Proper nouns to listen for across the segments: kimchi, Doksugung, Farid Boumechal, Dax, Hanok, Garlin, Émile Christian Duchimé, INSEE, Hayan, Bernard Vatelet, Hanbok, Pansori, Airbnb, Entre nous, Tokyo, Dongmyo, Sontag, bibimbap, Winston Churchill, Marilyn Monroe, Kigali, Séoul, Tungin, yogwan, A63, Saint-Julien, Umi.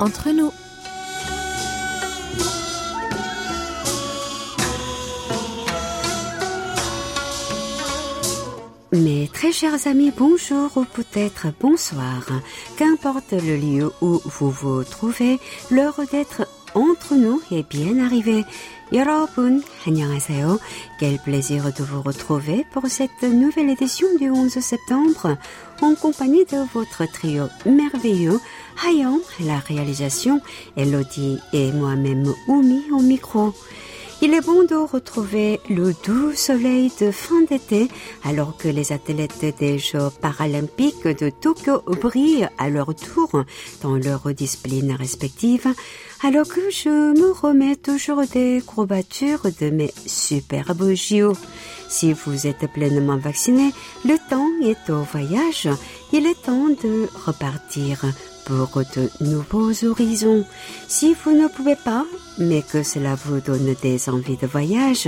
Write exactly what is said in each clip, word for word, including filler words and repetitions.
Entre nous. Mes très chers amis, bonjour ou peut-être bonsoir. Qu'importe le lieu où vous vous trouvez, l'heure d'être entre nous est bien arrivée. 여러분, 안녕하세요. Quel plaisir de vous retrouver pour cette nouvelle édition du onze septembre en compagnie de votre trio merveilleux Hayan, la réalisation, Elodie et moi-même Umi au micro. Il est bon de retrouver le doux soleil de fin d'été alors que les athlètes des Jeux Paralympiques de Tokyo brillent à leur tour dans leurs disciplines respectives, alors que je me remets toujours des courbatures de mes superbes J O. Si vous êtes pleinement vacciné, le temps est au voyage, il est temps de repartir pour de nouveaux horizons. Si vous ne pouvez pas, mais que cela vous donne des envies de voyage,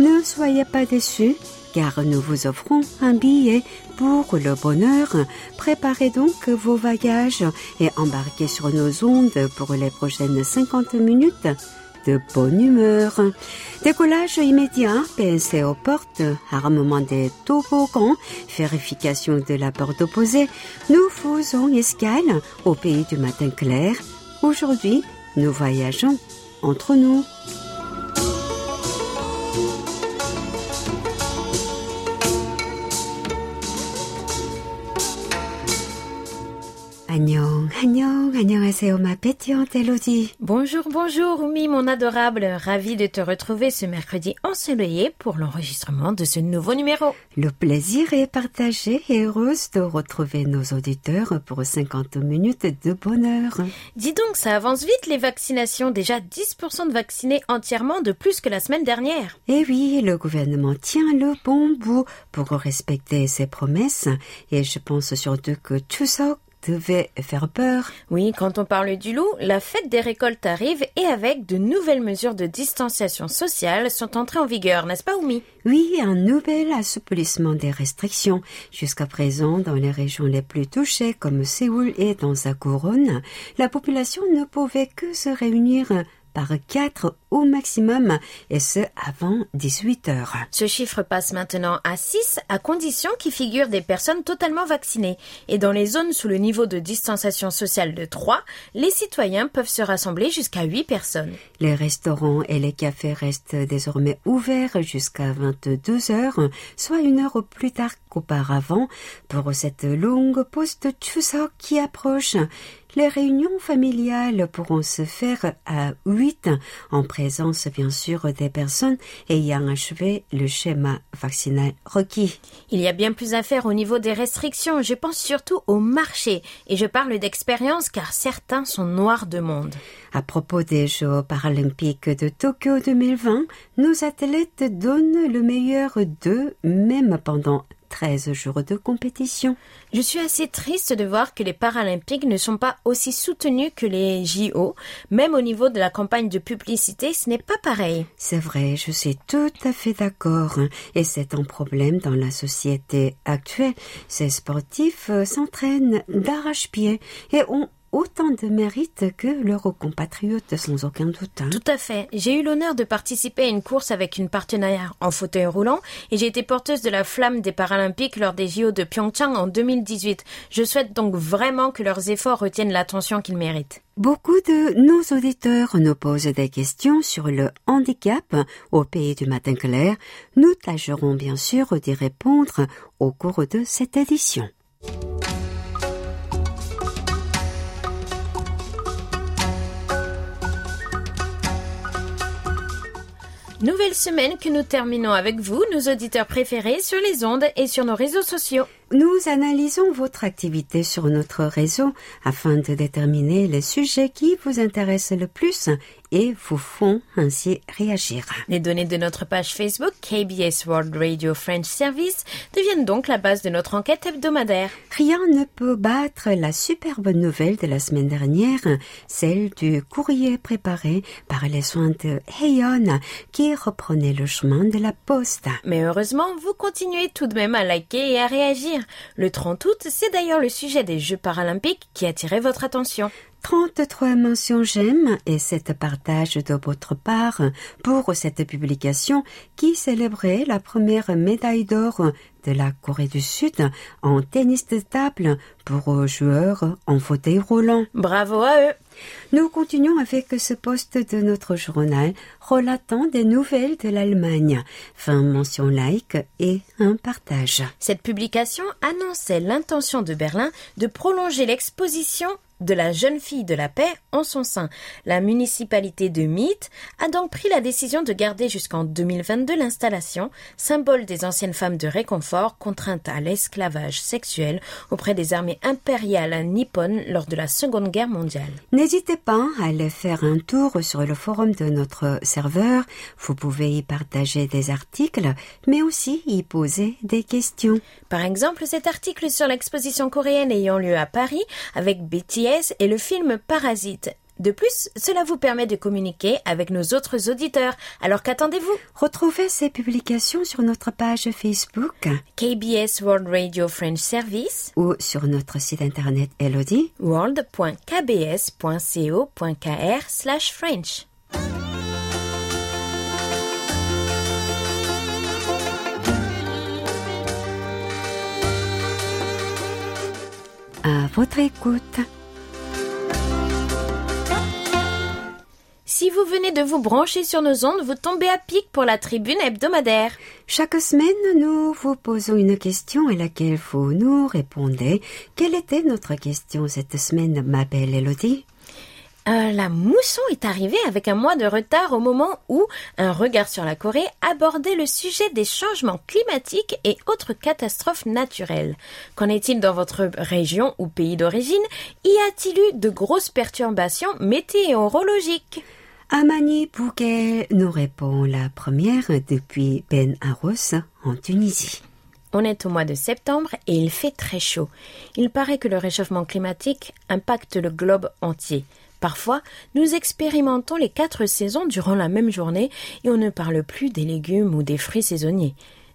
ne soyez pas déçus, car nous vous offrons un billet pour le bonheur. Préparez donc vos bagages et embarquez sur nos ondes pour les prochaines cinquante minutes de bonne humeur. Décollage immédiat, P N C aux portes, armement des toboggans, vérification de la porte opposée. Nous faisons escale au pays du matin clair. Aujourd'hui, nous voyageons entre nous. Annyeong, annyeong, annyeonghaseyo, ma pétillante Elodie. Bonjour, bonjour, Oumi, mon adorable. Ravie de te retrouver ce mercredi ensoleillé pour l'enregistrement de ce nouveau numéro. Le plaisir est partagé et heureuse de retrouver nos auditeurs pour cinquante minutes de bonheur. Dis donc, ça avance vite les vaccinations. Déjà dix pour cent de vaccinés entièrement de plus que la semaine dernière. Eh oui, le gouvernement tient le bon bout pour respecter ses promesses. Et je pense surtout que Chusok devait faire peur. Oui, quand on parle du loup, la fête des récoltes arrive et avec de nouvelles mesures de distanciation sociale sont entrées en vigueur, n'est-ce pas Oumi? Oui, un nouvel assouplissement des restrictions. Jusqu'à présent, dans les régions les plus touchées comme Séoul et dans sa couronne, la population ne pouvait que se réunir par quatre au maximum, et ce, avant dix-huit heures. Ce chiffre passe maintenant à six, à condition qu'il figure des personnes totalement vaccinées. Et dans les zones sous le niveau de distanciation sociale de trois, les citoyens peuvent se rassembler jusqu'à huit personnes. Les restaurants et les cafés restent désormais ouverts jusqu'à vingt-deux heures, soit une heure plus tard qu'auparavant, pour cette longue pause de Chusok qui approche. Les réunions familiales pourront se faire à huit, en présence bien sûr des personnes ayant achevé le schéma vaccinal requis. Il y a bien plus à faire au niveau des restrictions, je pense surtout au marché. Et je parle d'expérience car certains sont noirs de monde. À propos des Jeux Paralympiques de Tokyo deux mille vingt, nos athlètes donnent le meilleur d'eux, même pendant treize jours de compétition. Je suis assez triste de voir que les Paralympiques ne sont pas aussi soutenus que les J O. Même au niveau de la campagne de publicité, ce n'est pas pareil. C'est vrai, je suis tout à fait d'accord. Et c'est un problème dans la société actuelle. Ces sportifs s'entraînent d'arrache-pied et ont autant de mérite que leurs compatriotes, sans aucun doute. Hein. Tout à fait. J'ai eu l'honneur de participer à une course avec une partenaire en fauteuil roulant et j'ai été porteuse de la flamme des Paralympiques lors des J O de Pyeongchang en deux mille dix-huit. Je souhaite donc vraiment que leurs efforts retiennent l'attention qu'ils méritent. Beaucoup de nos auditeurs nous posent des questions sur le handicap au pays du matin clair. Nous tâcherons bien sûr d'y répondre au cours de cette édition. Nouvelle semaine que nous terminons avec vous, nos auditeurs préférés, sur les ondes et sur nos réseaux sociaux. Nous analysons votre activité sur notre réseau afin de déterminer les sujets qui vous intéressent le plus et vous font ainsi réagir. Les données de notre page Facebook K B S World Radio French Service deviennent donc la base de notre enquête hebdomadaire. Rien ne peut battre la superbe nouvelle de la semaine dernière, celle du courrier préparé par les soins de Hayan qui reprenait le chemin de la poste. Mais heureusement, vous continuez tout de même à liker et à réagir. Le trente août, c'est d'ailleurs le sujet des Jeux Paralympiques qui a attiré votre attention. trente-trois mentions j'aime et sept partages de votre part pour cette publication qui célébrait la première médaille d'or de la Corée du Sud en tennis de table pour joueurs en fauteuil roulant. Bravo à eux! Nous continuons avec ce poste de notre journal relatant des nouvelles de l'Allemagne. vingt mentions like et un partage. Cette publication annonçait l'intention de Berlin de prolonger l'exposition de la jeune fille de la paix en son sein. La municipalité de Mitte a donc pris la décision de garder jusqu'en deux mille vingt-deux l'installation, symbole des anciennes femmes de réconfort contraintes à l'esclavage sexuel auprès des armées impériales nippones lors de la Seconde Guerre mondiale. N'hésitez pas à aller faire un tour sur le forum de notre serveur. Vous pouvez y partager des articles, mais aussi y poser des questions. Par exemple, cet article sur l'exposition coréenne ayant lieu à Paris avec Betty et le film Parasite. De plus, cela vous permet de communiquer avec nos autres auditeurs. Alors qu'attendez-vous? Retrouvez ces publications sur notre page Facebook K B S World Radio French Service ou sur notre site internet Elodie world dot k b s dot co dot k r slash french. À votre écoute. Si vous venez de vous brancher sur nos ondes, vous tombez à pic pour la tribune hebdomadaire. Chaque semaine, nous vous posons une question à laquelle vous nous répondez. Quelle était notre question cette semaine, ma belle Elodie ? Euh, la mousson est arrivée avec un mois de retard au moment où un regard sur la Corée abordait le sujet des changements climatiques et autres catastrophes naturelles. Qu'en est-il dans votre région ou pays d'origine? Y a-t-il eu de grosses perturbations météorologiques? Amani Bouguel nous répond la première depuis Ben Arros en Tunisie. On est au mois de septembre et il fait très chaud. Il paraît que le réchauffement climatique impacte le globe entier. Parfois, nous expérimentons les quatre saisons durant la même journée et on ne parle plus des légumes ou des fruits saisonniers.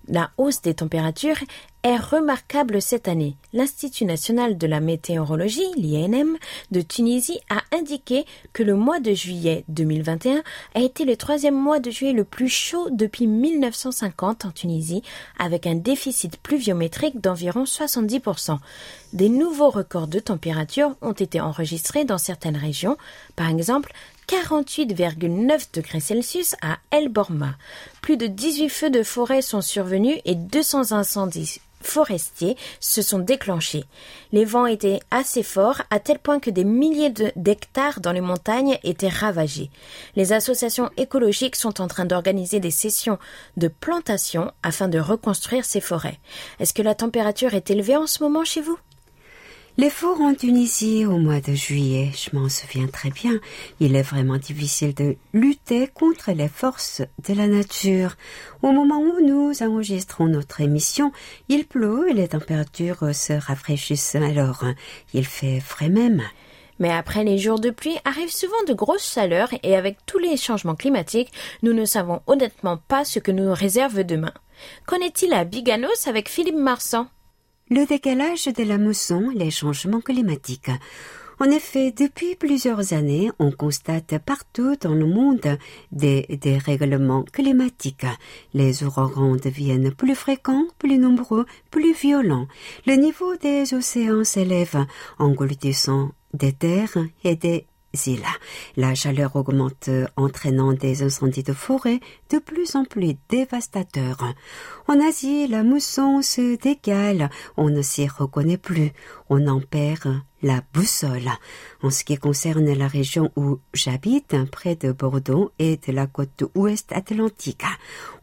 La hausse des températures est remarquable cette année. L'Institut national de la météorologie, l'I N M, de Tunisie a indiqué que le mois de juillet deux mille vingt et un a été le troisième mois de juillet le plus chaud depuis dix-neuf cent cinquante en Tunisie, avec un déficit pluviométrique d'environ soixante-dix pour cent. Des nouveaux records de température ont été enregistrés dans certaines régions, par exemple quarante-huit virgule neuf degrés Celsius à El Borma. Plus de dix-huit feux de forêt sont survenus et deux cents incendies forestiers se sont déclenchés. Les vents étaient assez forts à tel point que des milliers de, d'hectares dans les montagnes étaient ravagés. Les associations écologiques sont en train d'organiser des sessions de plantation afin de reconstruire ces forêts. Est-ce que la température est élevée en ce moment chez vous ? Les fours en Tunisie au mois de juillet, je m'en souviens très bien, il est vraiment difficile de lutter contre les forces de la nature. Au moment où nous enregistrons notre émission, il pleut et les températures se rafraîchissent alors. Il fait frais même. Mais après les jours de pluie, arrivent souvent de grosses chaleurs et avec tous les changements climatiques, nous ne savons honnêtement pas ce que nous réserve demain. Qu'en est-il à Biganos avec Philippe Marsan ? Le décalage de la mousson, les changements climatiques. En effet, depuis plusieurs années, on constate partout dans le monde des dérèglements climatiques. Les ouragans deviennent plus fréquents, plus nombreux, plus violents. Le niveau des océans s'élève, engloutissant des terres et des îles. La chaleur augmente, entraînant des incendies de forêt de plus en plus dévastateurs. En Asie, la mousson se décale, on ne s'y reconnaît plus, on en perd la boussole. En ce qui concerne la région où j'habite, près de Bordeaux et de la côte ouest atlantique,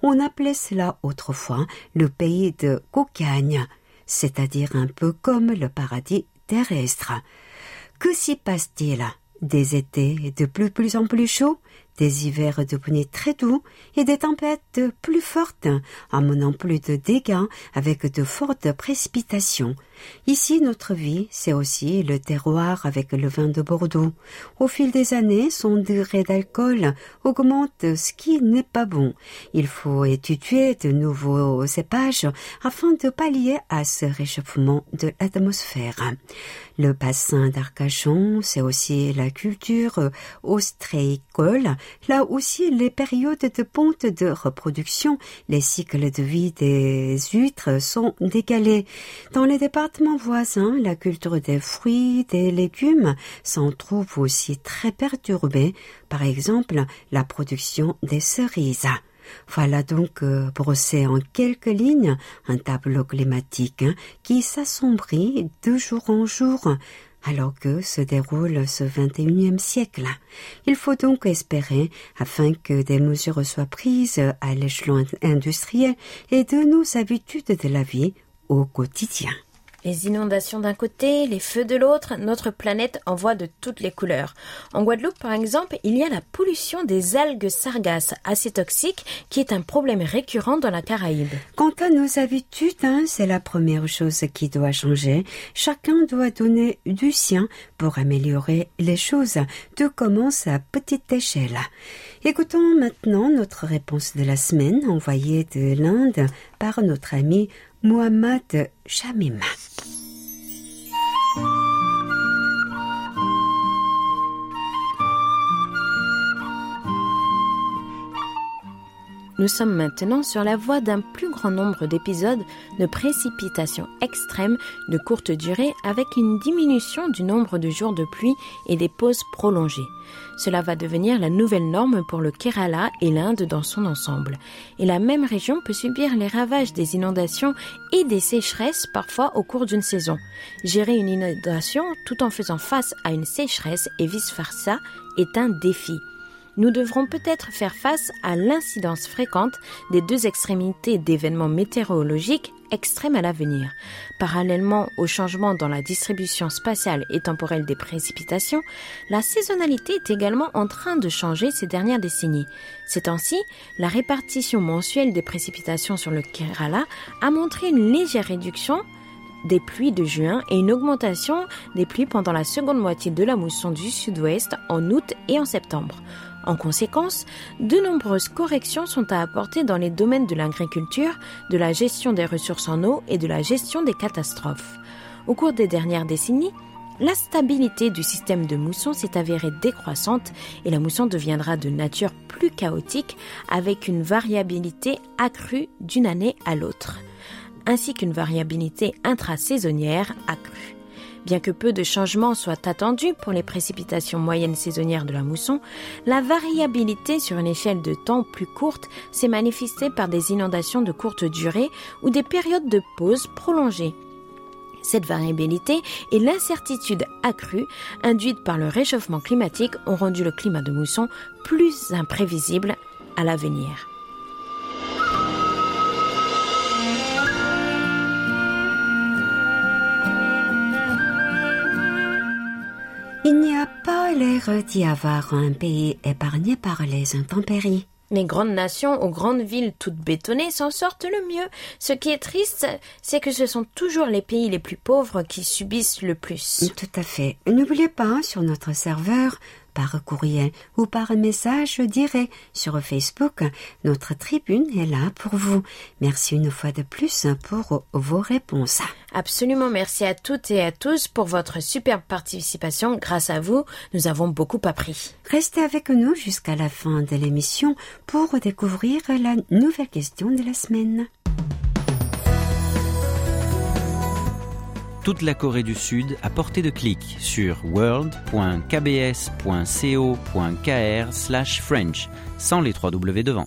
on appelait cela autrefois le pays de cocagne, c'est-à-dire un peu comme le paradis terrestre. Que s'y passe-t-il ? Des étés de plus, plus en plus chauds, des hivers devenus très doux et des tempêtes plus fortes, amenant plus de dégâts avec de fortes précipitations. Ici, notre vie, c'est aussi le terroir avec le vin de Bordeaux. Au fil des années, son degré d'alcool augmente, ce qui n'est pas bon. Il faut étudier de nouveaux cépages afin de pallier à ce réchauffement de l'atmosphère. Le bassin d'Arcachon, c'est aussi la culture ostréicole. Là aussi, les périodes de ponte de reproduction, les cycles de vie des huîtres sont décalés. Dans les départements voisins, la culture des fruits, des légumes s'en trouve aussi très perturbée. Par exemple, la production des cerises. Voilà donc euh, brossé en quelques lignes un tableau climatique hein, qui s'assombrit de jour en jour alors que se déroule ce vingt et unième siècle. Il faut donc espérer, afin que des mesures soient prises à l'échelon industriel et de nos habitudes de la vie au quotidien. Les inondations d'un côté, les feux de l'autre, notre planète en voit de toutes les couleurs. En Guadeloupe, par exemple, il y a la pollution des algues sargasses, assez toxiques, qui est un problème récurrent dans la Caraïbe. Quant à nos habitudes, hein, c'est la première chose qui doit changer. Chacun doit donner du sien pour améliorer les choses. Tout commence à petite échelle. Écoutons maintenant notre réponse de la semaine envoyée de l'Inde par notre ami Mohamed Shamima. Nous sommes maintenant sur la voie d'un plus grand nombre d'épisodes de précipitations extrêmes de courte durée avec une diminution du nombre de jours de pluie et des pauses prolongées. Cela va devenir la nouvelle norme pour le Kerala et l'Inde dans son ensemble. Et la même région peut subir les ravages des inondations et des sécheresses parfois au cours d'une saison. Gérer une inondation tout en faisant face à une sécheresse et vice-versa est un défi. Nous devrons peut-être faire face à l'incidence fréquente des deux extrémités d'événements météorologiques extrêmes à l'avenir. Parallèlement au changement dans la distribution spatiale et temporelle des précipitations, la saisonnalité est également en train de changer ces dernières décennies. Ces temps-ci, la répartition mensuelle des précipitations sur le Kerala a montré une légère réduction des pluies de juin et une augmentation des pluies pendant la seconde moitié de la mousson du sud-ouest en août et en septembre. En conséquence, de nombreuses corrections sont à apporter dans les domaines de l'agriculture, de la gestion des ressources en eau et de la gestion des catastrophes. Au cours des dernières décennies, la stabilité du système de mousson s'est avérée décroissante et la mousson deviendra de nature plus chaotique avec une variabilité accrue d'une année à l'autre, ainsi qu'une variabilité intra-saisonnière accrue. Bien que peu de changements soient attendus pour les précipitations moyennes saisonnières de la mousson, la variabilité sur une échelle de temps plus courte s'est manifestée par des inondations de courte durée ou des périodes de pause prolongées. Cette variabilité et l'incertitude accrue induite par le réchauffement climatique ont rendu le climat de mousson plus imprévisible à l'avenir. Il n'y a pas l'air d'y avoir un pays épargné par les intempéries. Les grandes nations ou grandes villes toutes bétonnées s'en sortent le mieux. Ce qui est triste, c'est que ce sont toujours les pays les plus pauvres qui subissent le plus. Tout à fait. N'oubliez pas, sur notre serveur, par courriel ou par message direct sur Facebook, notre tribune est là pour vous. Merci une fois de plus pour vos réponses. Absolument, merci à toutes et à tous pour votre superbe participation. Grâce à vous, nous avons beaucoup appris. Restez avec nous jusqu'à la fin de l'émission pour découvrir la nouvelle question de la semaine. Toute la Corée du Sud à portée de clic sur world point k b s point co point k r slash french sans les trois W devant.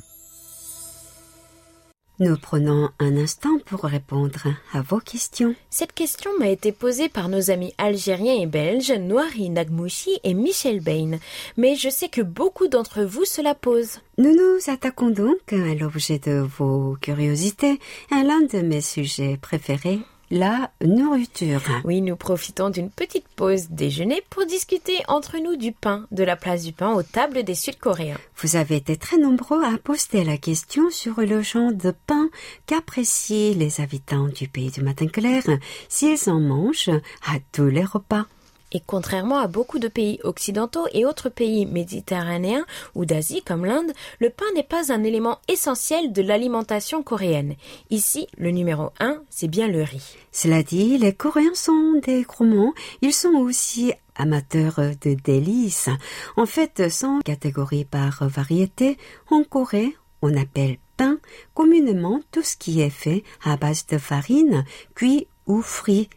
Nous prenons un instant pour répondre à vos questions. Cette question m'a été posée par nos amis algériens et belges, Noiri Nagmouchi et Michel Bain. Mais je sais que beaucoup d'entre vous se la posent. Nous nous attaquons donc à l'objet de vos curiosités, à l'un de mes sujets préférés, la nourriture. Oui, nous profitons d'une petite pause déjeuner pour discuter entre nous du pain, de la place du pain aux tables des Sud-Coréens. Vous avez été très nombreux à poster la question sur le genre de pain qu'apprécient les habitants du pays du matin clair, s'ils en mangent à tous les repas. Et contrairement à beaucoup de pays occidentaux et autres pays méditerranéens ou d'Asie comme l'Inde, le pain n'est pas un élément essentiel de l'alimentation coréenne. Ici, le numéro un, c'est bien le riz. Cela dit, les Coréens sont des gourmands. Ils sont aussi amateurs de délices. En fait, sans catégorie par variété, en Corée, on appelle pain communément tout ce qui est fait à base de farine, cuit ou frit.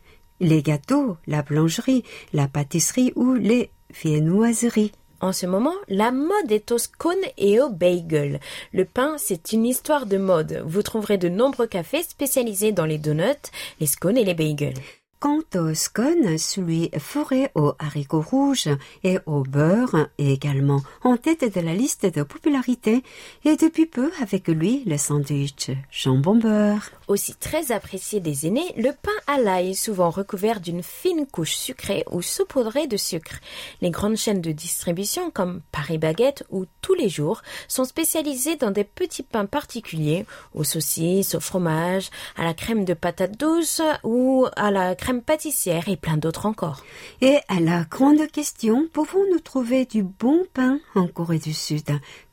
Les gâteaux, la boulangerie, la pâtisserie ou les viennoiseries. En ce moment, la mode est aux scones et aux bagels. Le pain, c'est une histoire de mode. Vous trouverez de nombreux cafés spécialisés dans les donuts, les scones et les bagels. Quant au scone, celui fourré aux haricots rouges et au beurre est également en tête de la liste de popularité et depuis peu avec lui le sandwich jambon-beurre. Aussi très apprécié des aînés, le pain à l'ail, souvent recouvert d'une fine couche sucrée ou saupoudrée de sucre. Les grandes chaînes de distribution comme Paris Baguette ou Tous les Jours sont spécialisées dans des petits pains particuliers aux saucisses, au fromage, à la crème de patate douce ou à la crème pâtissière et plein d'autres encore. Et à la grande question, pouvons-nous trouver du bon pain en Corée du Sud,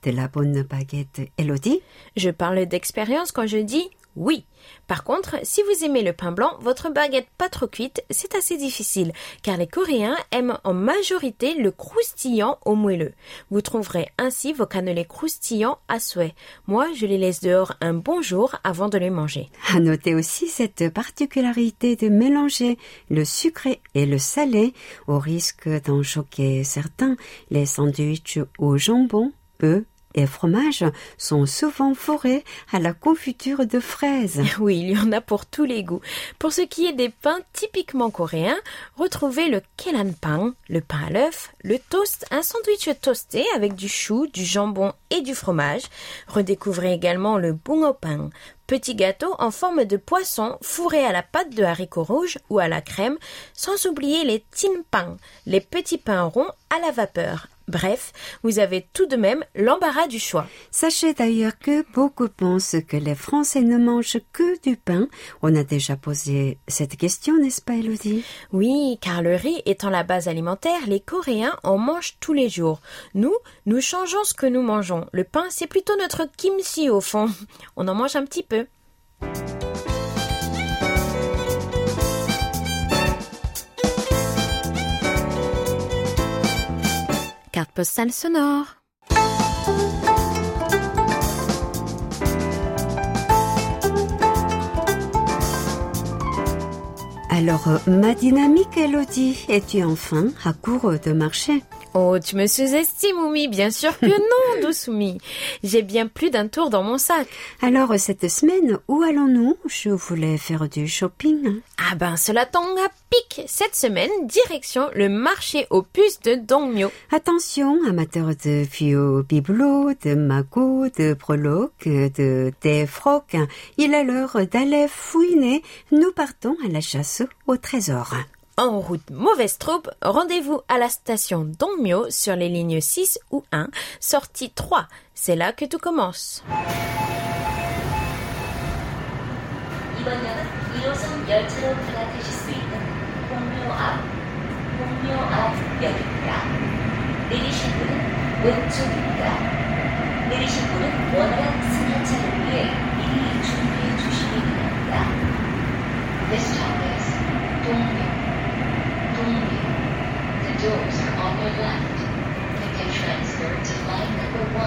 de la bonne baguette, Elodie? Je parle d'expérience quand je dis oui. Par contre, si vous aimez le pain blanc, votre baguette pas trop cuite, c'est assez difficile, car les Coréens aiment en majorité le croustillant au moelleux. Vous trouverez ainsi vos cannelés croustillants à souhait. Moi, je les laisse dehors un bon jour avant de les manger. À noter aussi cette particularité de mélanger le sucré et le salé, au risque d'en choquer certains, les sandwichs au jambon, eux, et fromages sont souvent fourrés à la confiture de fraises. Oui, il y en a pour tous les goûts. Pour ce qui est des pains typiquement coréens, retrouvez le kelanpang, le pain à l'œuf, le toast, un sandwich toasté avec du chou, du jambon et du fromage. Redécouvrez également le bungeopang, petit gâteau en forme de poisson fourré à la pâte de haricots rouges ou à la crème, sans oublier les tinpang, les petits pains ronds à la vapeur. Bref, vous avez tout de même l'embarras du choix. Sachez d'ailleurs que beaucoup pensent que les Français ne mangent que du pain. On a déjà posé cette question, n'est-ce pas, Elodie? Oui, car le riz étant la base alimentaire, les Coréens en mangent tous les jours. Nous, nous changeons ce que nous mangeons. Le pain, c'est plutôt notre kimchi au fond. On en mange un petit peu. Carte postale sonore. Alors, ma dynamique, Elodie, es-tu enfin à court de marché? Oh, tu me sous-estimes, Umi, bien sûr que non, douce Umi. J'ai bien plus d'un tour dans mon sac. Alors, cette semaine, où allons-nous? Je voulais faire du shopping. Ah ben, cela tombe à pic. Cette semaine, direction le marché aux puces de Dongmyo. Attention, amateurs de vieux bibelots, de magots, de breloques, de des frocs, il est l'heure d'aller fouiner. Nous partons à la chasse au trésor. En route, mauvaise troupe, rendez-vous à la station Dongmyo sur les lignes six ou un, sortie trois. C'est là que tout commence. This stop is Dongmyo. The doors are on your left. You can transfer to line number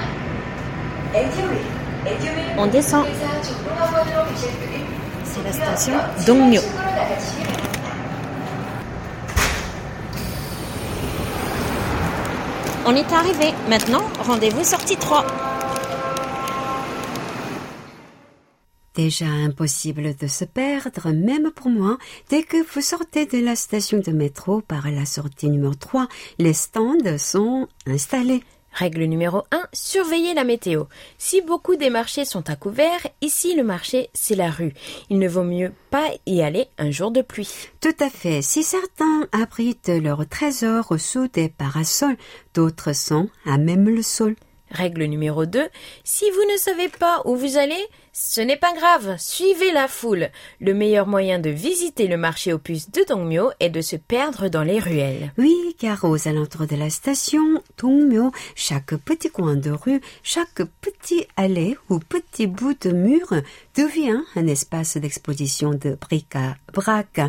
one. On descend. C'est la station Dongmyo. On est arrivé. Maintenant, rendez-vous sortie trois. Déjà impossible de se perdre, même pour moi, dès que vous sortez de la station de métro par la sortie numéro trois, les stands sont installés. Règle numéro un, surveillez la météo. Si beaucoup des marchés sont à couvert, ici le marché c'est la rue. Il ne vaut mieux pas y aller un jour de pluie. Tout à fait. Si certains abritent leurs trésors au sous des parasols, d'autres sont à même le sol. Règle numéro deux, si vous ne savez pas où vous allez, ce n'est pas grave, suivez la foule. Le meilleur moyen de visiter le marché aux puces de Dongmyo est de se perdre dans les ruelles. Oui, car aux alentours de la station Dongmyo, chaque petit coin de rue, chaque petit allée ou petit bout de mur devient un espace d'exposition de bric-à-brac.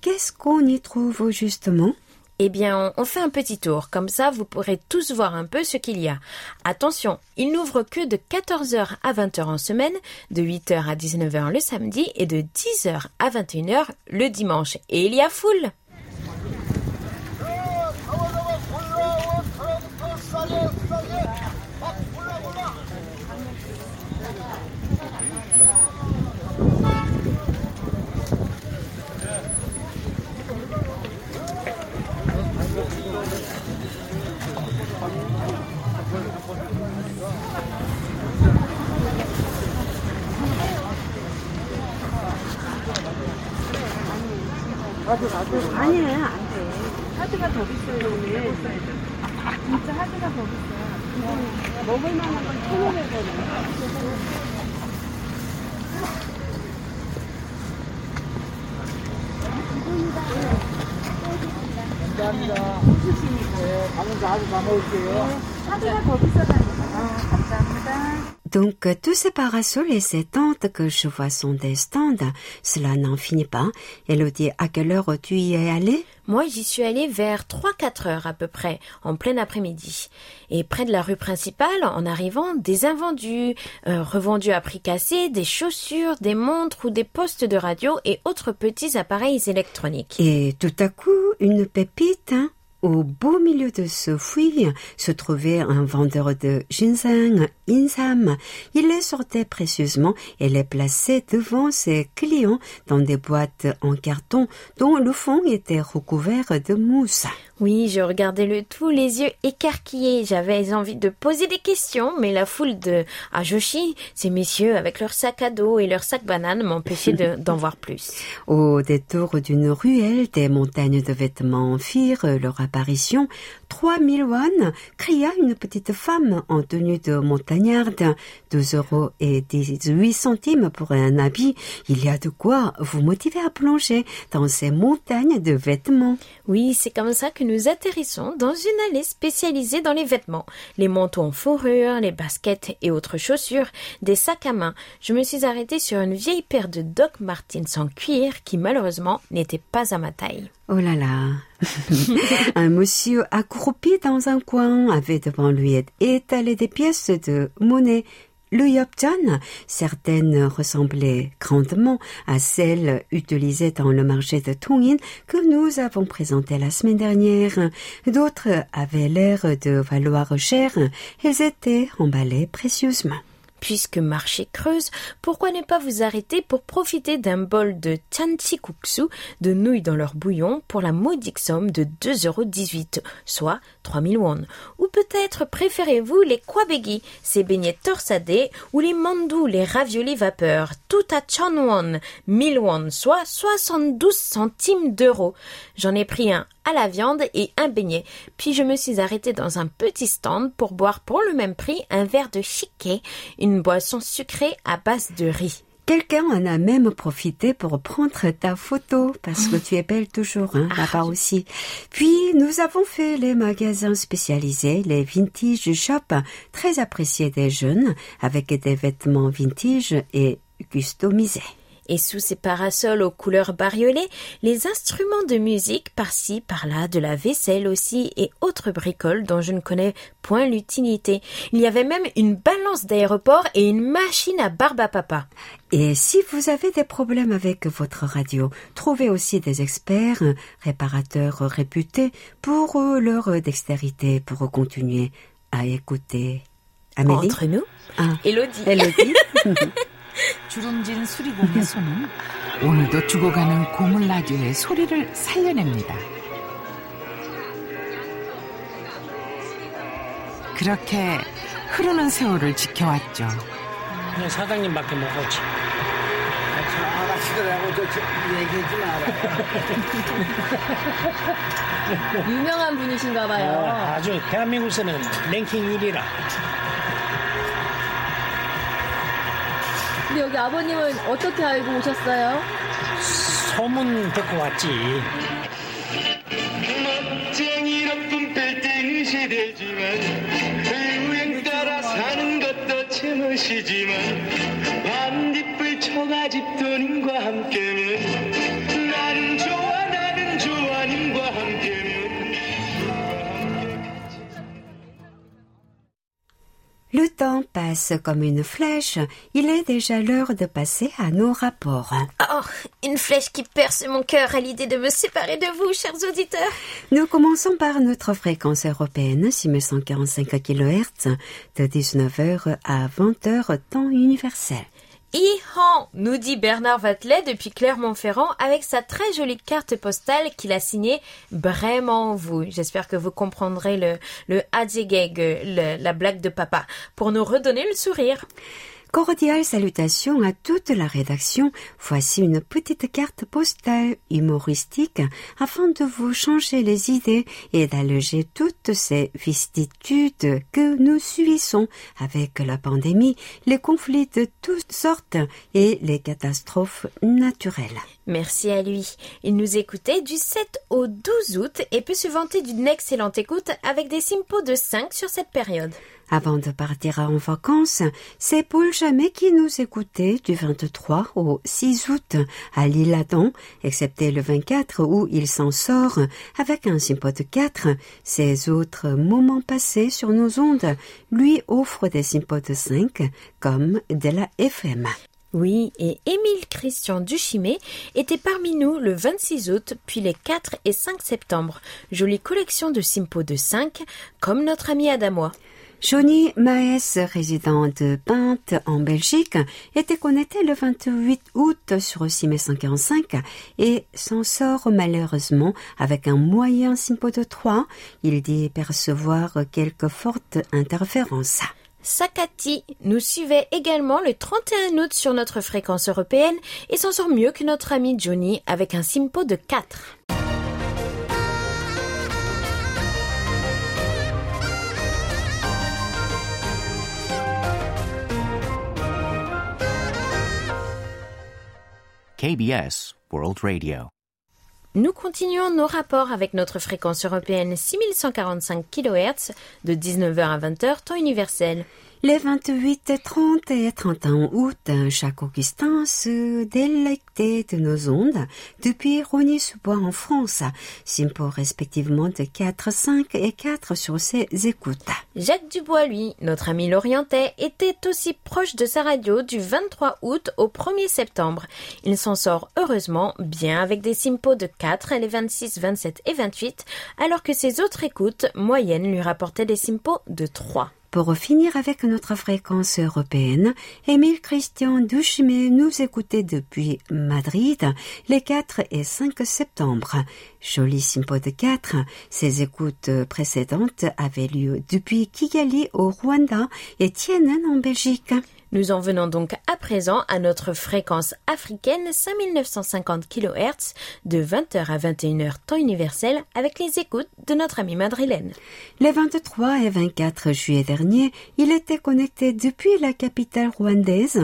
Qu'est-ce qu'on y trouve justement ? Eh bien, on fait un petit tour, comme ça vous pourrez tous voir un peu ce qu'il y a. Attention, il n'ouvre que de quatorze heures à vingt heures en semaine, de huit heures à dix-neuf heures le samedi et de dix heures à vingt et une heures le dimanche. Et il y a foule. Donc, tous ces parasols et ces tentes que je vois sont des stands. Cela n'en finit pas. Elodie, à quelle heure tu y es allée ? Moi, j'y suis allée vers trois à quatre heures à peu près, en plein après-midi. Et près de la rue principale, en arrivant, des invendus, euh, revendus à prix cassé, des chaussures, des montres ou des postes de radio et autres petits appareils électroniques. Et tout à coup, une pépite, hein ? Au beau milieu de ce fouillis se trouvait un vendeur de ginseng, Insam. Il les sortait précieusement et les plaçait devant ses clients dans des boîtes en carton dont le fond était recouvert de mousse. Oui, je regardais le tout, les yeux écarquillés. J'avais envie de poser des questions, mais la foule de Ajoshi, ces messieurs avec leur sac à dos et leur sac banane, m'empêchait de, d'en voir plus. Au détour d'une ruelle, des montagnes de vêtements firent leur apparition. trois mille won, cria une petite femme en tenue de montagnarde. deux euros et dix-huit centimes pour un habit. Il y a de quoi vous motiver à plonger dans ces montagnes de vêtements. Oui, c'est comme ça que nous atterrissons dans une allée spécialisée dans les vêtements, les manteaux en fourrure, les baskets et autres chaussures, des sacs à main. Je me suis arrêtée sur une vieille paire de Doc Martens en cuir qui malheureusement n'était pas à ma taille. Oh là là. Un monsieur accroupi dans un coin avait devant lui étalé des pièces de monnaie. Le yopjeon, certaines ressemblaient grandement à celles utilisées dans le marché de Tungin que nous avons présenté la semaine dernière. D'autres avaient l'air de valoir cher. Elles étaient emballées précieusement. Puisque marché creuse, pourquoi ne pas vous arrêter pour profiter d'un bol de chanchikuksu, de nouilles dans leur bouillon, pour la modique somme de deux euros dix-huit, soit trois mille won. Ou peut-être préférez-vous les kwabegi, ces beignets torsadés, ou les mandous, les raviolis vapeur, tout à cent won, mille won, soit soixante-douze centimes d'euros. J'en ai pris un à la viande et un beignet. Puis je me suis arrêtée dans un petit stand pour boire pour le même prix un verre de shiké, une boisson sucrée à base de riz. Quelqu'un en a même profité pour prendre ta photo, parce que tu es belle toujours, hein, là-bas ah, aussi. Puis, nous avons fait les magasins spécialisés, les vintage shops, très appréciés des jeunes, avec des vêtements vintage et customisés. Et sous ces parasols aux couleurs bariolées, les instruments de musique par-ci, par-là, de la vaisselle aussi et autres bricoles dont je ne connais point l'utilité. Il y avait même une balance d'aéroport et une machine à barbe à papa. Et si vous avez des problèmes avec votre radio, trouvez aussi des experts, réparateurs réputés pour leur dextérité, pour continuer à écouter. Amélie? Entre nous, ah, Elodie. Elodie. 주름진 수리공의 손은 오늘도 죽어가는 고물 라디오의 소리를 살려냅니다. 그렇게 흐르는 세월을 지켜왔죠. 그냥 사장님밖에 못 봤지. 아가씨들하고 저 얘기하지 마라. 유명한 분이신가 봐요. 아, 아주 대한민국에서는 랭킹 일 위라. 근데 여기 아버님은 어떻게 알고 오셨어요? 소문 듣고 왔지. Le temps passe comme une flèche. Il est déjà l'heure de passer à nos rapports. Oh, une flèche qui perce mon cœur à l'idée de me séparer de vous, chers auditeurs. Nous commençons par notre fréquence européenne, six cent quarante-cinq kilohertz, de dix-neuf heures à vingt heures, temps universel. Ihan, nous dit Bernard Vatelet depuis Clermont-Ferrand avec sa très jolie carte postale qu'il a signée Vraiment vous. J'espère que vous comprendrez le, le Adjegeg, le, la blague de papa, pour nous redonner le sourire. Cordiales salutations à toute la rédaction. Voici une petite carte postale humoristique afin de vous changer les idées et d'alléger toutes ces vicissitudes que nous subissons avec la pandémie, les conflits de toutes sortes et les catastrophes naturelles. Merci à lui. Il nous écoutait du sept au douze août et peut se vanter d'une excellente écoute avec des simpos de cinq sur cette période. Avant de partir en vacances, c'est Paul Jamais qui nous écoutait du vingt-trois au six août à l'Île-Adam, excepté le vingt-quatre où il s'en sort avec un simpo de quatre. Ses autres moments passés sur nos ondes lui offrent des simpos de cinq comme de la F M. Oui, et Émile Christian Duchimé était parmi nous le vingt-six août, puis les quatre et cinq septembre. Jolie collection de simpos de cinq, comme notre ami Adamois. Johnny Maes, résident de Pinte en Belgique, était connecté le vingt-huit août sur six cent quarante-cinq et s'en sort malheureusement avec un moyen simpo de trois. Il dit percevoir quelques fortes interférences. Sakati nous suivait également le trente et un août sur notre fréquence européenne et s'en sort mieux que notre ami Johnny avec un simpo de quatre. K B S World Radio. Nous continuons nos rapports avec notre fréquence européenne six mille cent quarante-cinq kilohertz de dix-neuf heures à vingt heures, temps universel. Les vingt-huit, trente et trente et un août, chaque Augustin se délectait de nos ondes depuis Ronis-sous-Bois en France. Simpo respectivement de quatre, cinq et quatre sur ses écoutes. Jacques Dubois, lui, notre ami l'Orientais, était aussi proche de sa radio du vingt-trois août au premier septembre. Il s'en sort heureusement bien avec des simpos de quatre, les vingt-six, vingt-sept et vingt-huit, alors que ses autres écoutes moyennes lui rapportaient des simpos de trois. Pour finir avec notre fréquence européenne, Émile Christian Duchimé nous écoutait depuis Madrid les quatre et cinq septembre. Joli simpo de quatre, ses écoutes précédentes avaient lieu depuis Kigali au Rwanda et Tienen en Belgique. Nous en venons donc à présent à notre fréquence africaine cinq mille neuf cent cinquante kilohertz de vingt heures à vingt et une heures temps universel avec les écoutes de notre ami madrilène. Les vingt-trois et vingt-quatre juillet dernier, il était connecté depuis la capitale rwandaise.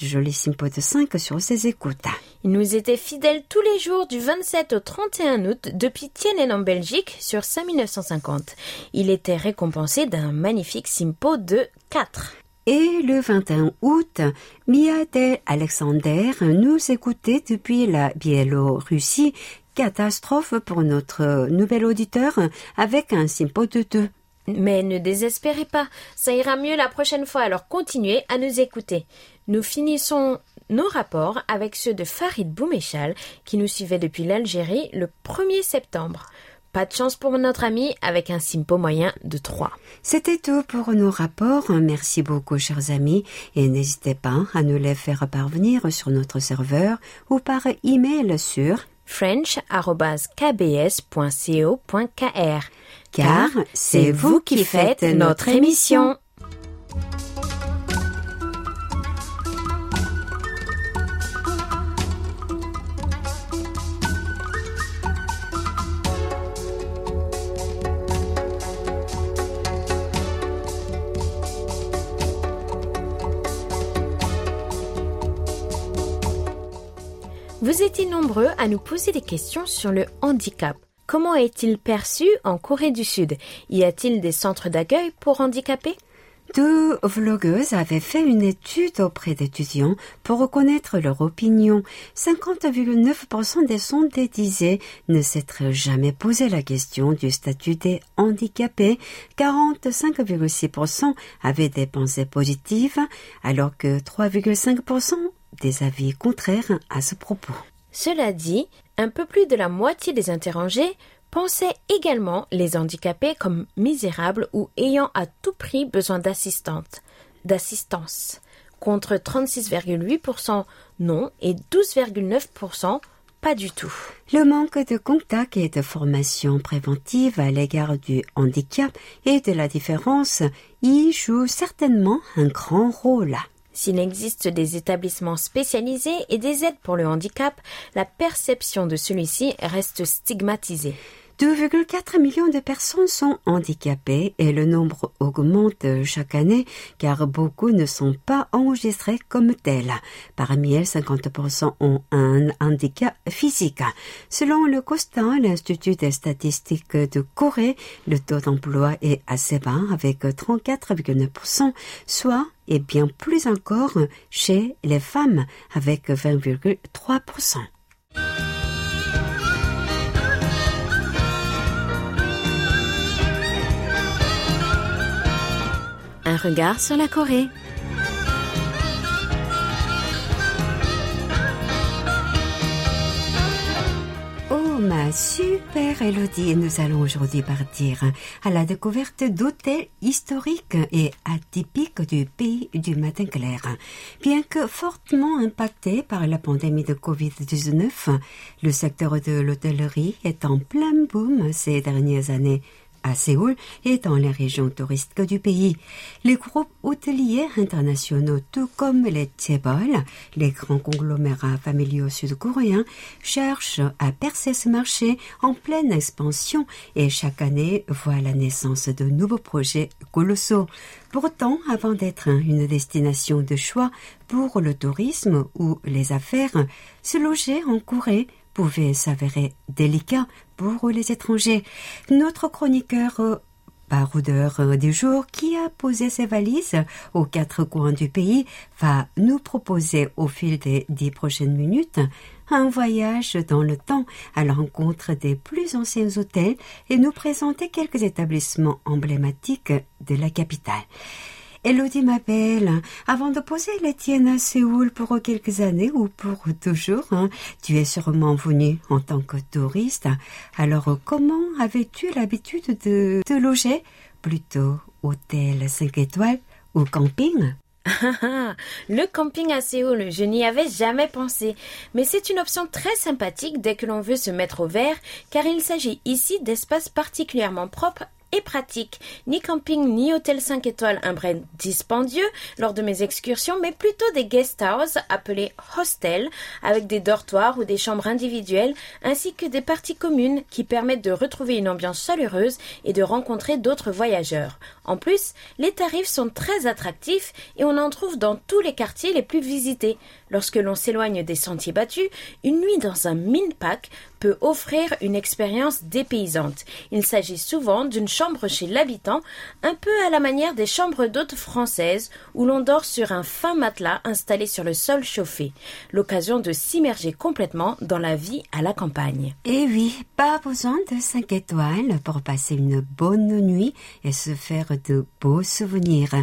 Joli simpo de cinq sur ses écoutes. Il nous était fidèle tous les jours du vingt-sept au trente et un août depuis Tienen en Belgique sur cinq mille neuf cent cinquante. Il était récompensé d'un magnifique simpo de quatre. Et le vingt et un août, Miadel Alexander nous écoutait depuis la Biélorussie. Catastrophe pour notre nouvel auditeur avec un simpo de deux. Mais ne désespérez pas, ça ira mieux la prochaine fois, alors continuez à nous écouter. Nous finissons nos rapports avec ceux de Farid Boumechal qui nous suivait depuis l'Algérie le premier septembre. Pas de chance pour notre ami avec un simpo moyen de trois. C'était tout pour nos rapports. Merci beaucoup, chers amis. Et n'hésitez pas à nous les faire parvenir sur notre serveur ou par email sur french arobase k b s point co point k r. car c'est vous qui faites notre émission. Vous étiez nombreux à nous poser des questions sur le handicap. Comment est-il perçu en Corée du Sud? Y a-t-il des centres d'accueil pour handicapés? Deux vlogueuses avaient fait une étude auprès d'étudiants pour reconnaître leur opinion. cinquante virgule neuf pour cent des sondés disaient ne s'être jamais posé la question du statut des handicapés. quarante-cinq virgule six pour cent avaient des pensées positives, alors que trois virgule cinq pour cent des avis contraires à ce propos. Cela dit, un peu plus de la moitié des interrogés pensaient également les handicapés comme misérables ou ayant à tout prix besoin d'assistance, contre trente-six virgule huit pour cent non et douze virgule neuf pour cent pas du tout. Le manque de contact et de formation préventive à l'égard du handicap et de la différence y joue certainement un grand rôle. S'il existe des établissements spécialisés et des aides pour le handicap, la perception de celui-ci reste stigmatisée. deux virgule quatre millions de personnes sont handicapées et le nombre augmente chaque année car beaucoup ne sont pas enregistrés comme tels. Parmi elles, cinquante pour cent ont un handicap physique. Selon le constat, l'Institut des statistiques de Corée, le taux d'emploi est assez bas avec trente-quatre virgule neuf pour cent, soit et bien plus encore chez les femmes avec vingt virgule trois pour cent. Un regard sur la Corée. Oh ma super Elodie, nous allons aujourd'hui partir à la découverte d'hôtels historiques et atypiques du pays du matin clair. Bien que fortement impacté par la pandémie de covid dix-neuf, le secteur de l'hôtellerie est en plein boom ces dernières années à Séoul et dans les régions touristiques du pays. Les groupes hôteliers internationaux, tout comme les chaebols, les grands conglomérats familiaux sud-coréens, cherchent à percer ce marché en pleine expansion et chaque année voit la naissance de nouveaux projets colossaux. Pourtant, avant d'être une destination de choix pour le tourisme ou les affaires, se loger en Corée pouvait s'avérer délicat pour les étrangers. Notre chroniqueur euh, baroudeur euh, du jour, qui a posé ses valises aux quatre coins du pays, va nous proposer au fil des dix prochaines minutes un voyage dans le temps à la rencontre des plus anciens hôtels et nous présenter quelques établissements emblématiques de la capitale. Elodie, ma belle, avant de poser les tiennes à Séoul pour quelques années ou pour toujours, hein, tu es sûrement venue en tant que touriste. Alors, comment avais-tu l'habitude de te loger? Plutôt hôtel cinq étoiles ou camping? Le camping à Séoul, je n'y avais jamais pensé, mais c'est une option très sympathique dès que l'on veut se mettre au vert, car il s'agit ici d'espaces particulièrement propres et pratique. Ni camping ni hôtel cinq étoiles, un brin dispendieux lors de mes excursions, mais plutôt des guest houses appelés hostels avec des dortoirs ou des chambres individuelles ainsi que des parties communes qui permettent de retrouver une ambiance chaleureuse et de rencontrer d'autres voyageurs. En plus, les tarifs sont très attractifs et on en trouve dans tous les quartiers les plus visités. Lorsque l'on s'éloigne des sentiers battus, une nuit dans un minpak peut offrir une expérience dépaysante. Il s'agit souvent d'une chambre chez l'habitant, un peu à la manière des chambres d'hôtes françaises où l'on dort sur un fin matelas installé sur le sol chauffé. L'occasion de s'immerger complètement dans la vie à la campagne. Et oui, pas besoin de cinq étoiles pour passer une bonne nuit et se faire de beaux souvenirs.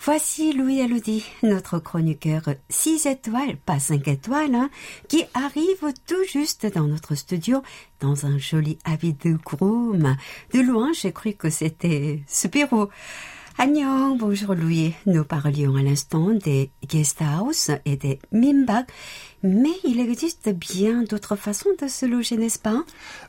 Voici Louis-Elodie, notre chroniqueur six étoiles, pas cinq étoiles, hein, qui arrive tout juste dans notre studio. Dans un joli habit de groom. De loin, j'ai cru que c'était Spiro. Annyeong, bonjour Louis. Nous parlions à l'instant des guest house et des minbak. Mais il existe bien d'autres façons de se loger, n'est-ce pas?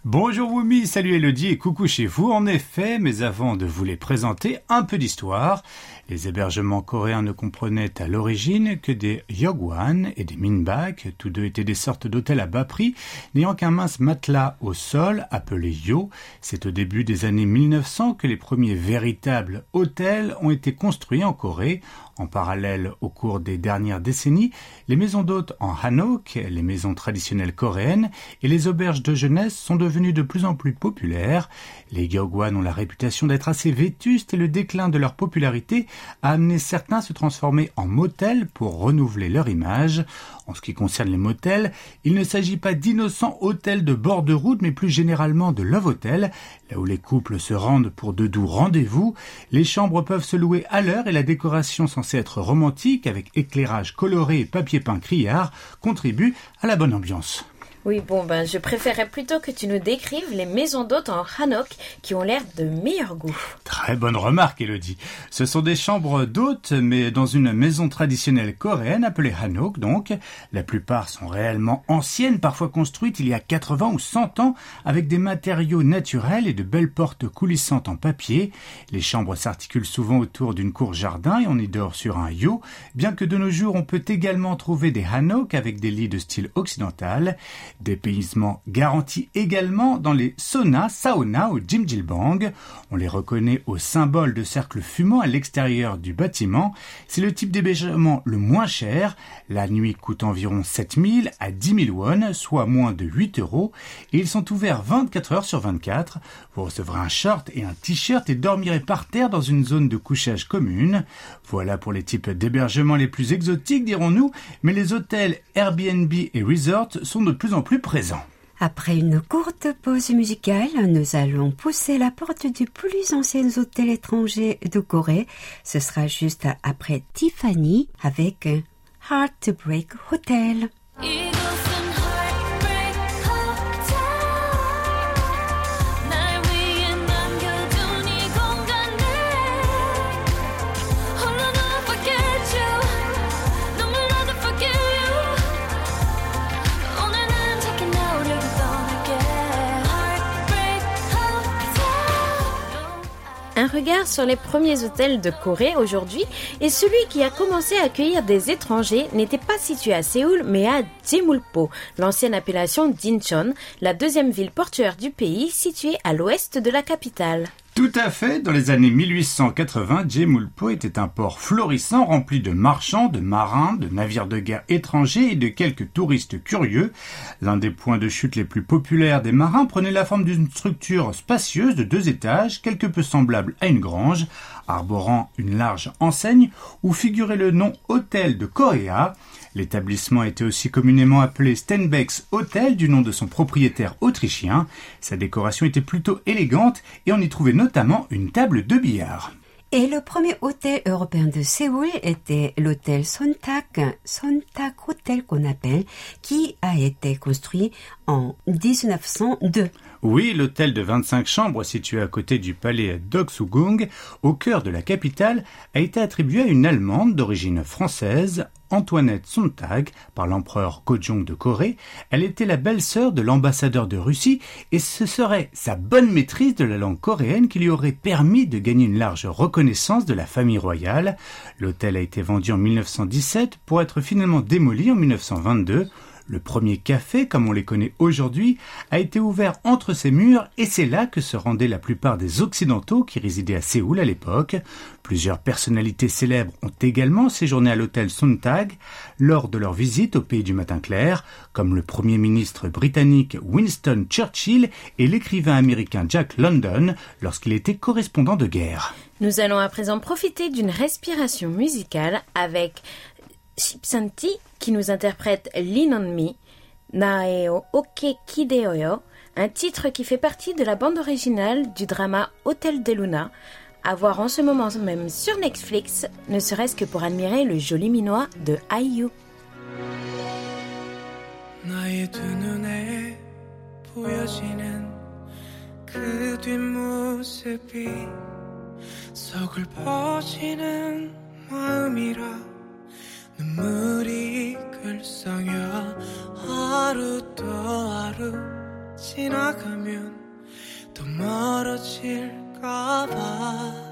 Bonjour Umi, salut Elodie et coucou chez vous. En effet, mais avant de vous les présenter, un peu d'histoire. Les hébergements coréens ne comprenaient à l'origine que des yogwan et des minbak. Tous deux étaient des sortes d'hôtels à bas prix, n'ayant qu'un mince matelas au sol, appelé yo. C'est au début des années mille neuf cents que les premiers véritables hôtels ont été construits en Corée. En parallèle, au cours des dernières décennies, les maisons d'hôtes en Hanok, les maisons traditionnelles coréennes et les auberges de jeunesse sont devenues de plus en plus populaires. Les gyogwan ont la réputation d'être assez vétustes et le déclin de leur popularité a amené certains à se transformer en motels pour renouveler leur image. En ce qui concerne les motels, il ne s'agit pas d'innocents hôtels de bord de route, mais plus généralement de love hôtels, là où les couples se rendent pour de doux rendez-vous. Les chambres peuvent se louer à l'heure et la décoration s'en censé être romantique, avec éclairage coloré et papier peint criard, contribue à la bonne ambiance. Oui, bon, ben, je préférerais plutôt que tu nous décrives les maisons d'hôtes en Hanok qui ont l'air de meilleur goût. Très bonne remarque, Elodie. Ce sont des chambres d'hôtes, mais dans une maison traditionnelle coréenne appelée Hanok, donc. La plupart sont réellement anciennes, parfois construites il y a quatre-vingts ou cent ans, avec des matériaux naturels et de belles portes coulissantes en papier. Les chambres s'articulent souvent autour d'une cour-jardin et on y dort sur un yo, bien que de nos jours, on peut également trouver des Hanok avec des lits de style occidental. Dépaysement garanti également dans les saunas, sauna ou jimjilbang. On les reconnaît au symbole de cercles fumants à l'extérieur du bâtiment. C'est le type d'hébergement le moins cher. La nuit coûte environ sept mille à dix mille won, soit moins de huit euros. Et ils sont ouverts vingt-quatre heures sur vingt-quatre. Vous recevrez un short et un t-shirt et dormirez par terre dans une zone de couchage commune. Voilà pour les types d'hébergements les plus exotiques, dirons-nous. Mais les hôtels Airbnb et resorts sont de plus en plus présent. Après une courte pause musicale, nous allons pousser la porte du plus ancien hôtel étranger de Corée. Ce sera juste après Tiffany avec Heartbreak Hotel. Un regard sur les premiers hôtels de Corée aujourd'hui, et celui qui a commencé à accueillir des étrangers n'était pas situé à Séoul mais à Jemulpo, l'ancienne appellation d'Incheon, la deuxième ville portuaire du pays située à l'ouest de la capitale. Tout à fait. Dans les années mille huit cent quatre-vingts, Jemulpo était un port florissant rempli de marchands, de marins, de navires de guerre étrangers et de quelques touristes curieux. L'un des points de chute les plus populaires des marins prenait la forme d'une structure spacieuse de deux étages, quelque peu semblable à une grange, arborant une large enseigne où figurait le nom Hôtel de Coréa. L'établissement était aussi communément appelé Stenbeck's Hotel, du nom de son propriétaire autrichien. Sa décoration était plutôt élégante et on y trouvait notamment une table de billard. Et le premier hôtel européen de Séoul était l'hôtel Sontag, Sontag Hotel qu'on appelle, qui a été construit en dix-neuf cent deux. Oui, l'hôtel de vingt-cinq chambres situé à côté du palais Doksugung, au cœur de la capitale, a été attribué à une Allemande d'origine française, Antoinette Sontag, par l'empereur Gojong de Corée. Elle était la belle-sœur de l'ambassadeur de Russie et ce serait sa bonne maîtrise de la langue coréenne qui lui aurait permis de gagner une large reconnaissance de la famille royale. L'hôtel a été vendu en mille neuf cent dix-sept pour être finalement démoli en mille neuf cent vingt-deux. Le premier café, comme on les connaît aujourd'hui, a été ouvert entre ses murs et c'est là que se rendaient la plupart des Occidentaux qui résidaient à Séoul à l'époque. Plusieurs personnalités célèbres ont également séjourné à l'hôtel Sontag lors de leur visite au pays du matin clair, comme le premier ministre britannique Winston Churchill et l'écrivain américain Jack London lorsqu'il était correspondant de guerre. Nous allons à présent profiter d'une respiration musicale avec Shipsanti qui nous interprète Lean on Me, Nae o Oke Kideoyo, un titre qui fait partie de la bande originale du drama Hôtel de Luna, à voir en ce moment même sur Netflix, ne serait-ce que pour admirer le joli minois de Ayu. 눈물이 글썽여 하루 또 하루 지나가면 더 멀어질까봐.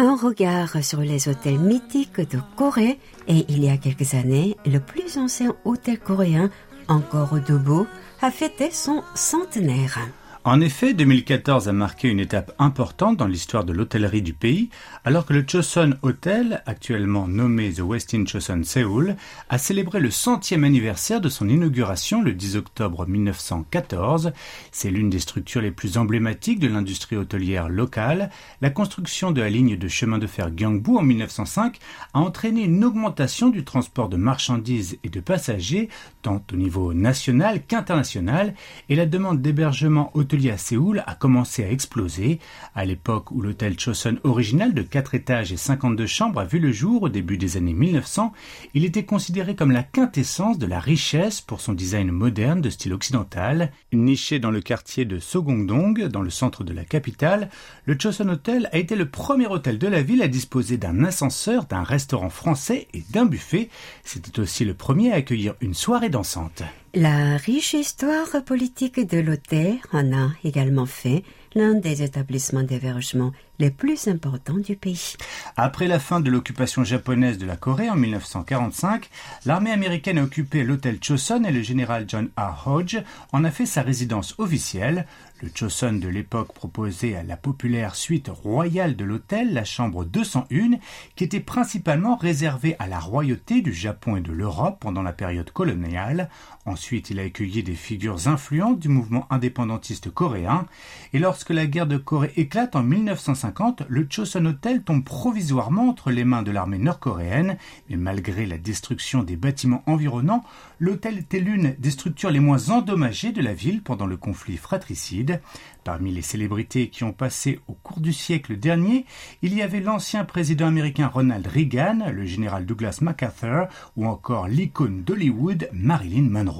Un regard sur les hôtels mythiques de Corée et il y a quelques années, le plus ancien hôtel coréen, encore debout, a fêté son centenaire. En effet, deux mille quatorze a marqué une étape importante dans l'histoire de l'hôtellerie du pays, alors que le Chosun Hotel, actuellement nommé The Westin Chosun Seoul, a célébré le centième anniversaire de son inauguration le dix octobre mille neuf cent quatorze. C'est l'une des structures les plus emblématiques de l'industrie hôtelière locale. La construction de la ligne de chemin de fer Gyeongbu en mille neuf cent cinq a entraîné une augmentation du transport de marchandises et de passagers, tant au niveau national qu'international, et la demande d'hébergement hôtelier à Séoul a commencé à exploser. À l'époque où l'hôtel Chosun original de quatre étages et cinquante-deux chambres a vu le jour au début des années mille neuf cents, il était considéré comme la quintessence de la richesse pour son design moderne de style occidental. Niché dans le quartier de Sogongdong, dans le centre de la capitale, le Chosun Hotel a été le premier hôtel de la ville à disposer d'un ascenseur, d'un restaurant français et d'un buffet. C'était aussi le premier à accueillir une soirée dansante. La riche histoire politique de l'hôtel en a également fait l'un des établissements d'hébergement les plus importants du pays. Après la fin de l'occupation japonaise de la Corée en mille neuf cent quarante-cinq, l'armée américaine a occupé l'hôtel Chosun et le général John R. Hodge en a fait sa résidence officielle. Le Chosun de l'époque proposait à la populaire suite royale de l'hôtel, la chambre deux cent un, qui était principalement réservée à la royauté du Japon et de l'Europe pendant la période coloniale. Ensuite, il a accueilli des figures influentes du mouvement indépendantiste coréen. Et lorsque la guerre de Corée éclate en mille neuf cent cinquante, le Chosun Hotel tombe provisoirement entre les mains de l'armée nord-coréenne. Mais malgré la destruction des bâtiments environnants, l'hôtel était l'une des structures les moins endommagées de la ville pendant le conflit fratricide. Parmi les célébrités qui ont passé au cours du siècle dernier, il y avait l'ancien président américain Ronald Reagan, le général Douglas MacArthur ou encore l'icône d'Hollywood Marilyn Monroe.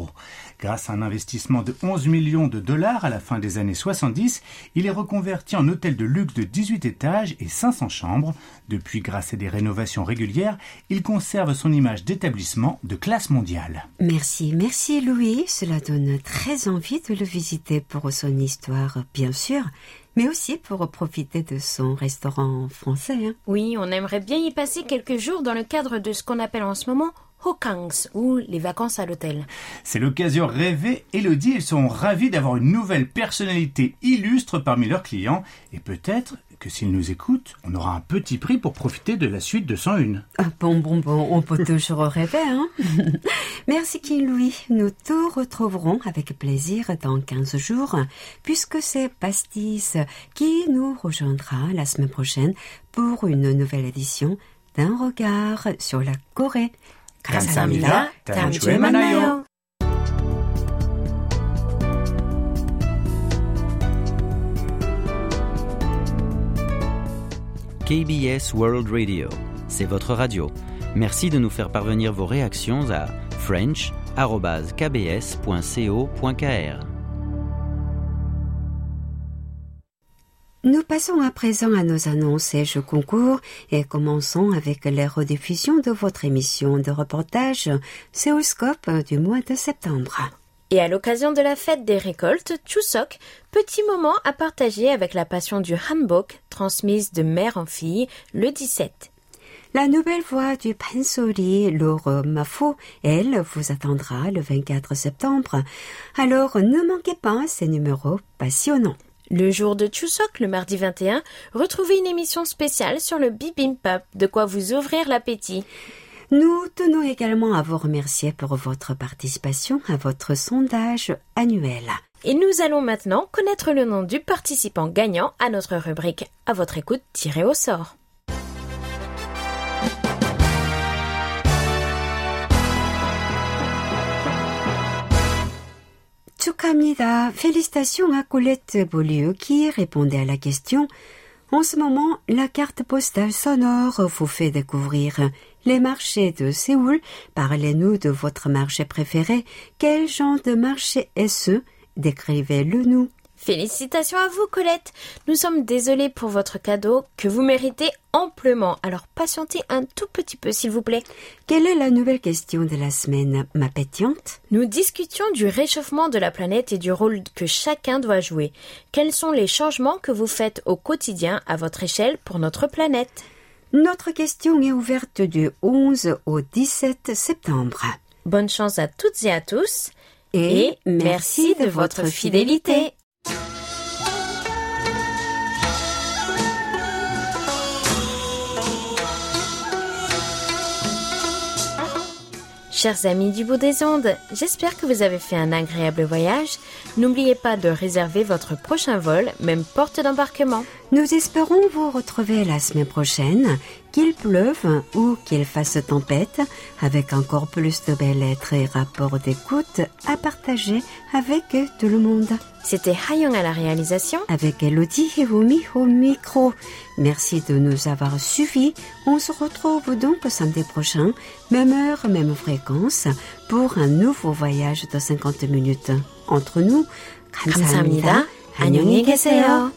Grâce à un investissement de onze millions de dollars à la fin des années soixante-dix, il est reconverti en hôtel de luxe de dix-huit étages et cinq cents chambres. Depuis, grâce à des rénovations régulières, il conserve son image d'établissement de classe mondiale. Merci, merci Louis. Cela donne très envie de le visiter pour son histoire, bien sûr, mais aussi pour profiter de son restaurant français. Hein. Oui, on aimerait bien y passer quelques jours dans le cadre de ce qu'on appelle en ce moment Hokangs ou les vacances à l'hôtel. C'est l'occasion rêvée, Elodie. Ils sont ravis d'avoir une nouvelle personnalité illustre parmi leurs clients et peut-être que s'ils nous écoutent, on aura un petit prix pour profiter de la suite de cent un. Ah bon, bon, bon, on peut toujours rêver, hein. Merci King-Louis. Nous tout retrouverons avec plaisir dans quinze jours, puisque c'est Pastis qui nous rejoindra la semaine prochaine pour une nouvelle édition d'un regard sur la Corée. 감사합니다. 다음 주에 만나요. K B S World Radio, c'est votre radio. Merci de nous faire parvenir vos réactions à french arobase k b s point co point k r. Nous passons à présent à nos annonces et jeux concours et commençons avec les rediffusions de votre émission de reportage Séoulscope du mois de septembre. Et à l'occasion de la fête des récoltes, Chusok, petit moment à partager avec la passion du hanbok, transmise de mère en fille le dix-sept. La nouvelle voix du pansori, Laure Mafou, elle, vous attendra le vingt-quatre septembre. Alors ne manquez pas ces numéros passionnants. Le jour de Chusok, le mardi vingt et un, retrouvez une émission spéciale sur le bibimbap, de quoi vous ouvrir l'appétit. Nous tenons également à vous remercier pour votre participation à votre sondage annuel. Et nous allons maintenant connaître le nom du participant gagnant à notre rubrique « À votre écoute, tiré au sort ». Tsukamida, félicitations à Colette Beaulieu qui répondait à la question. En ce moment, la carte postale sonore vous fait découvrir les marchés de Séoul. Parlez-nous de votre marché préféré. Quel genre de marché est-ce ? Décrivez-le nous. Félicitations à vous, Colette. Nous sommes désolés pour votre cadeau que vous méritez amplement. Alors patientez un tout petit peu, s'il vous plaît. Quelle est la nouvelle question de la semaine, ma pétillante? Nous discutions du réchauffement de la planète et du rôle que chacun doit jouer. Quels sont les changements que vous faites au quotidien à votre échelle pour notre planète? Notre question est ouverte du onze au dix-sept septembre. Bonne chance à toutes et à tous. Et, et merci, merci de, de votre fidélité. fidélité. Chers amis du bout des ondes, j'espère que vous avez fait un agréable voyage. N'oubliez pas de réserver votre prochain vol, même porte d'embarquement. Nous espérons vous retrouver la semaine prochaine, qu'il pleuve ou qu'il fasse tempête, avec encore plus de belles lettres et rapports d'écoute à partager avec tout le monde. C'était Hayan à la réalisation, avec Elodie et Umi au micro. Merci de nous avoir suivis. On se retrouve donc samedi prochain, même heure, même fréquence, pour un nouveau voyage de cinquante minutes. Entre nous, 감사합니다. 안녕히 계세요.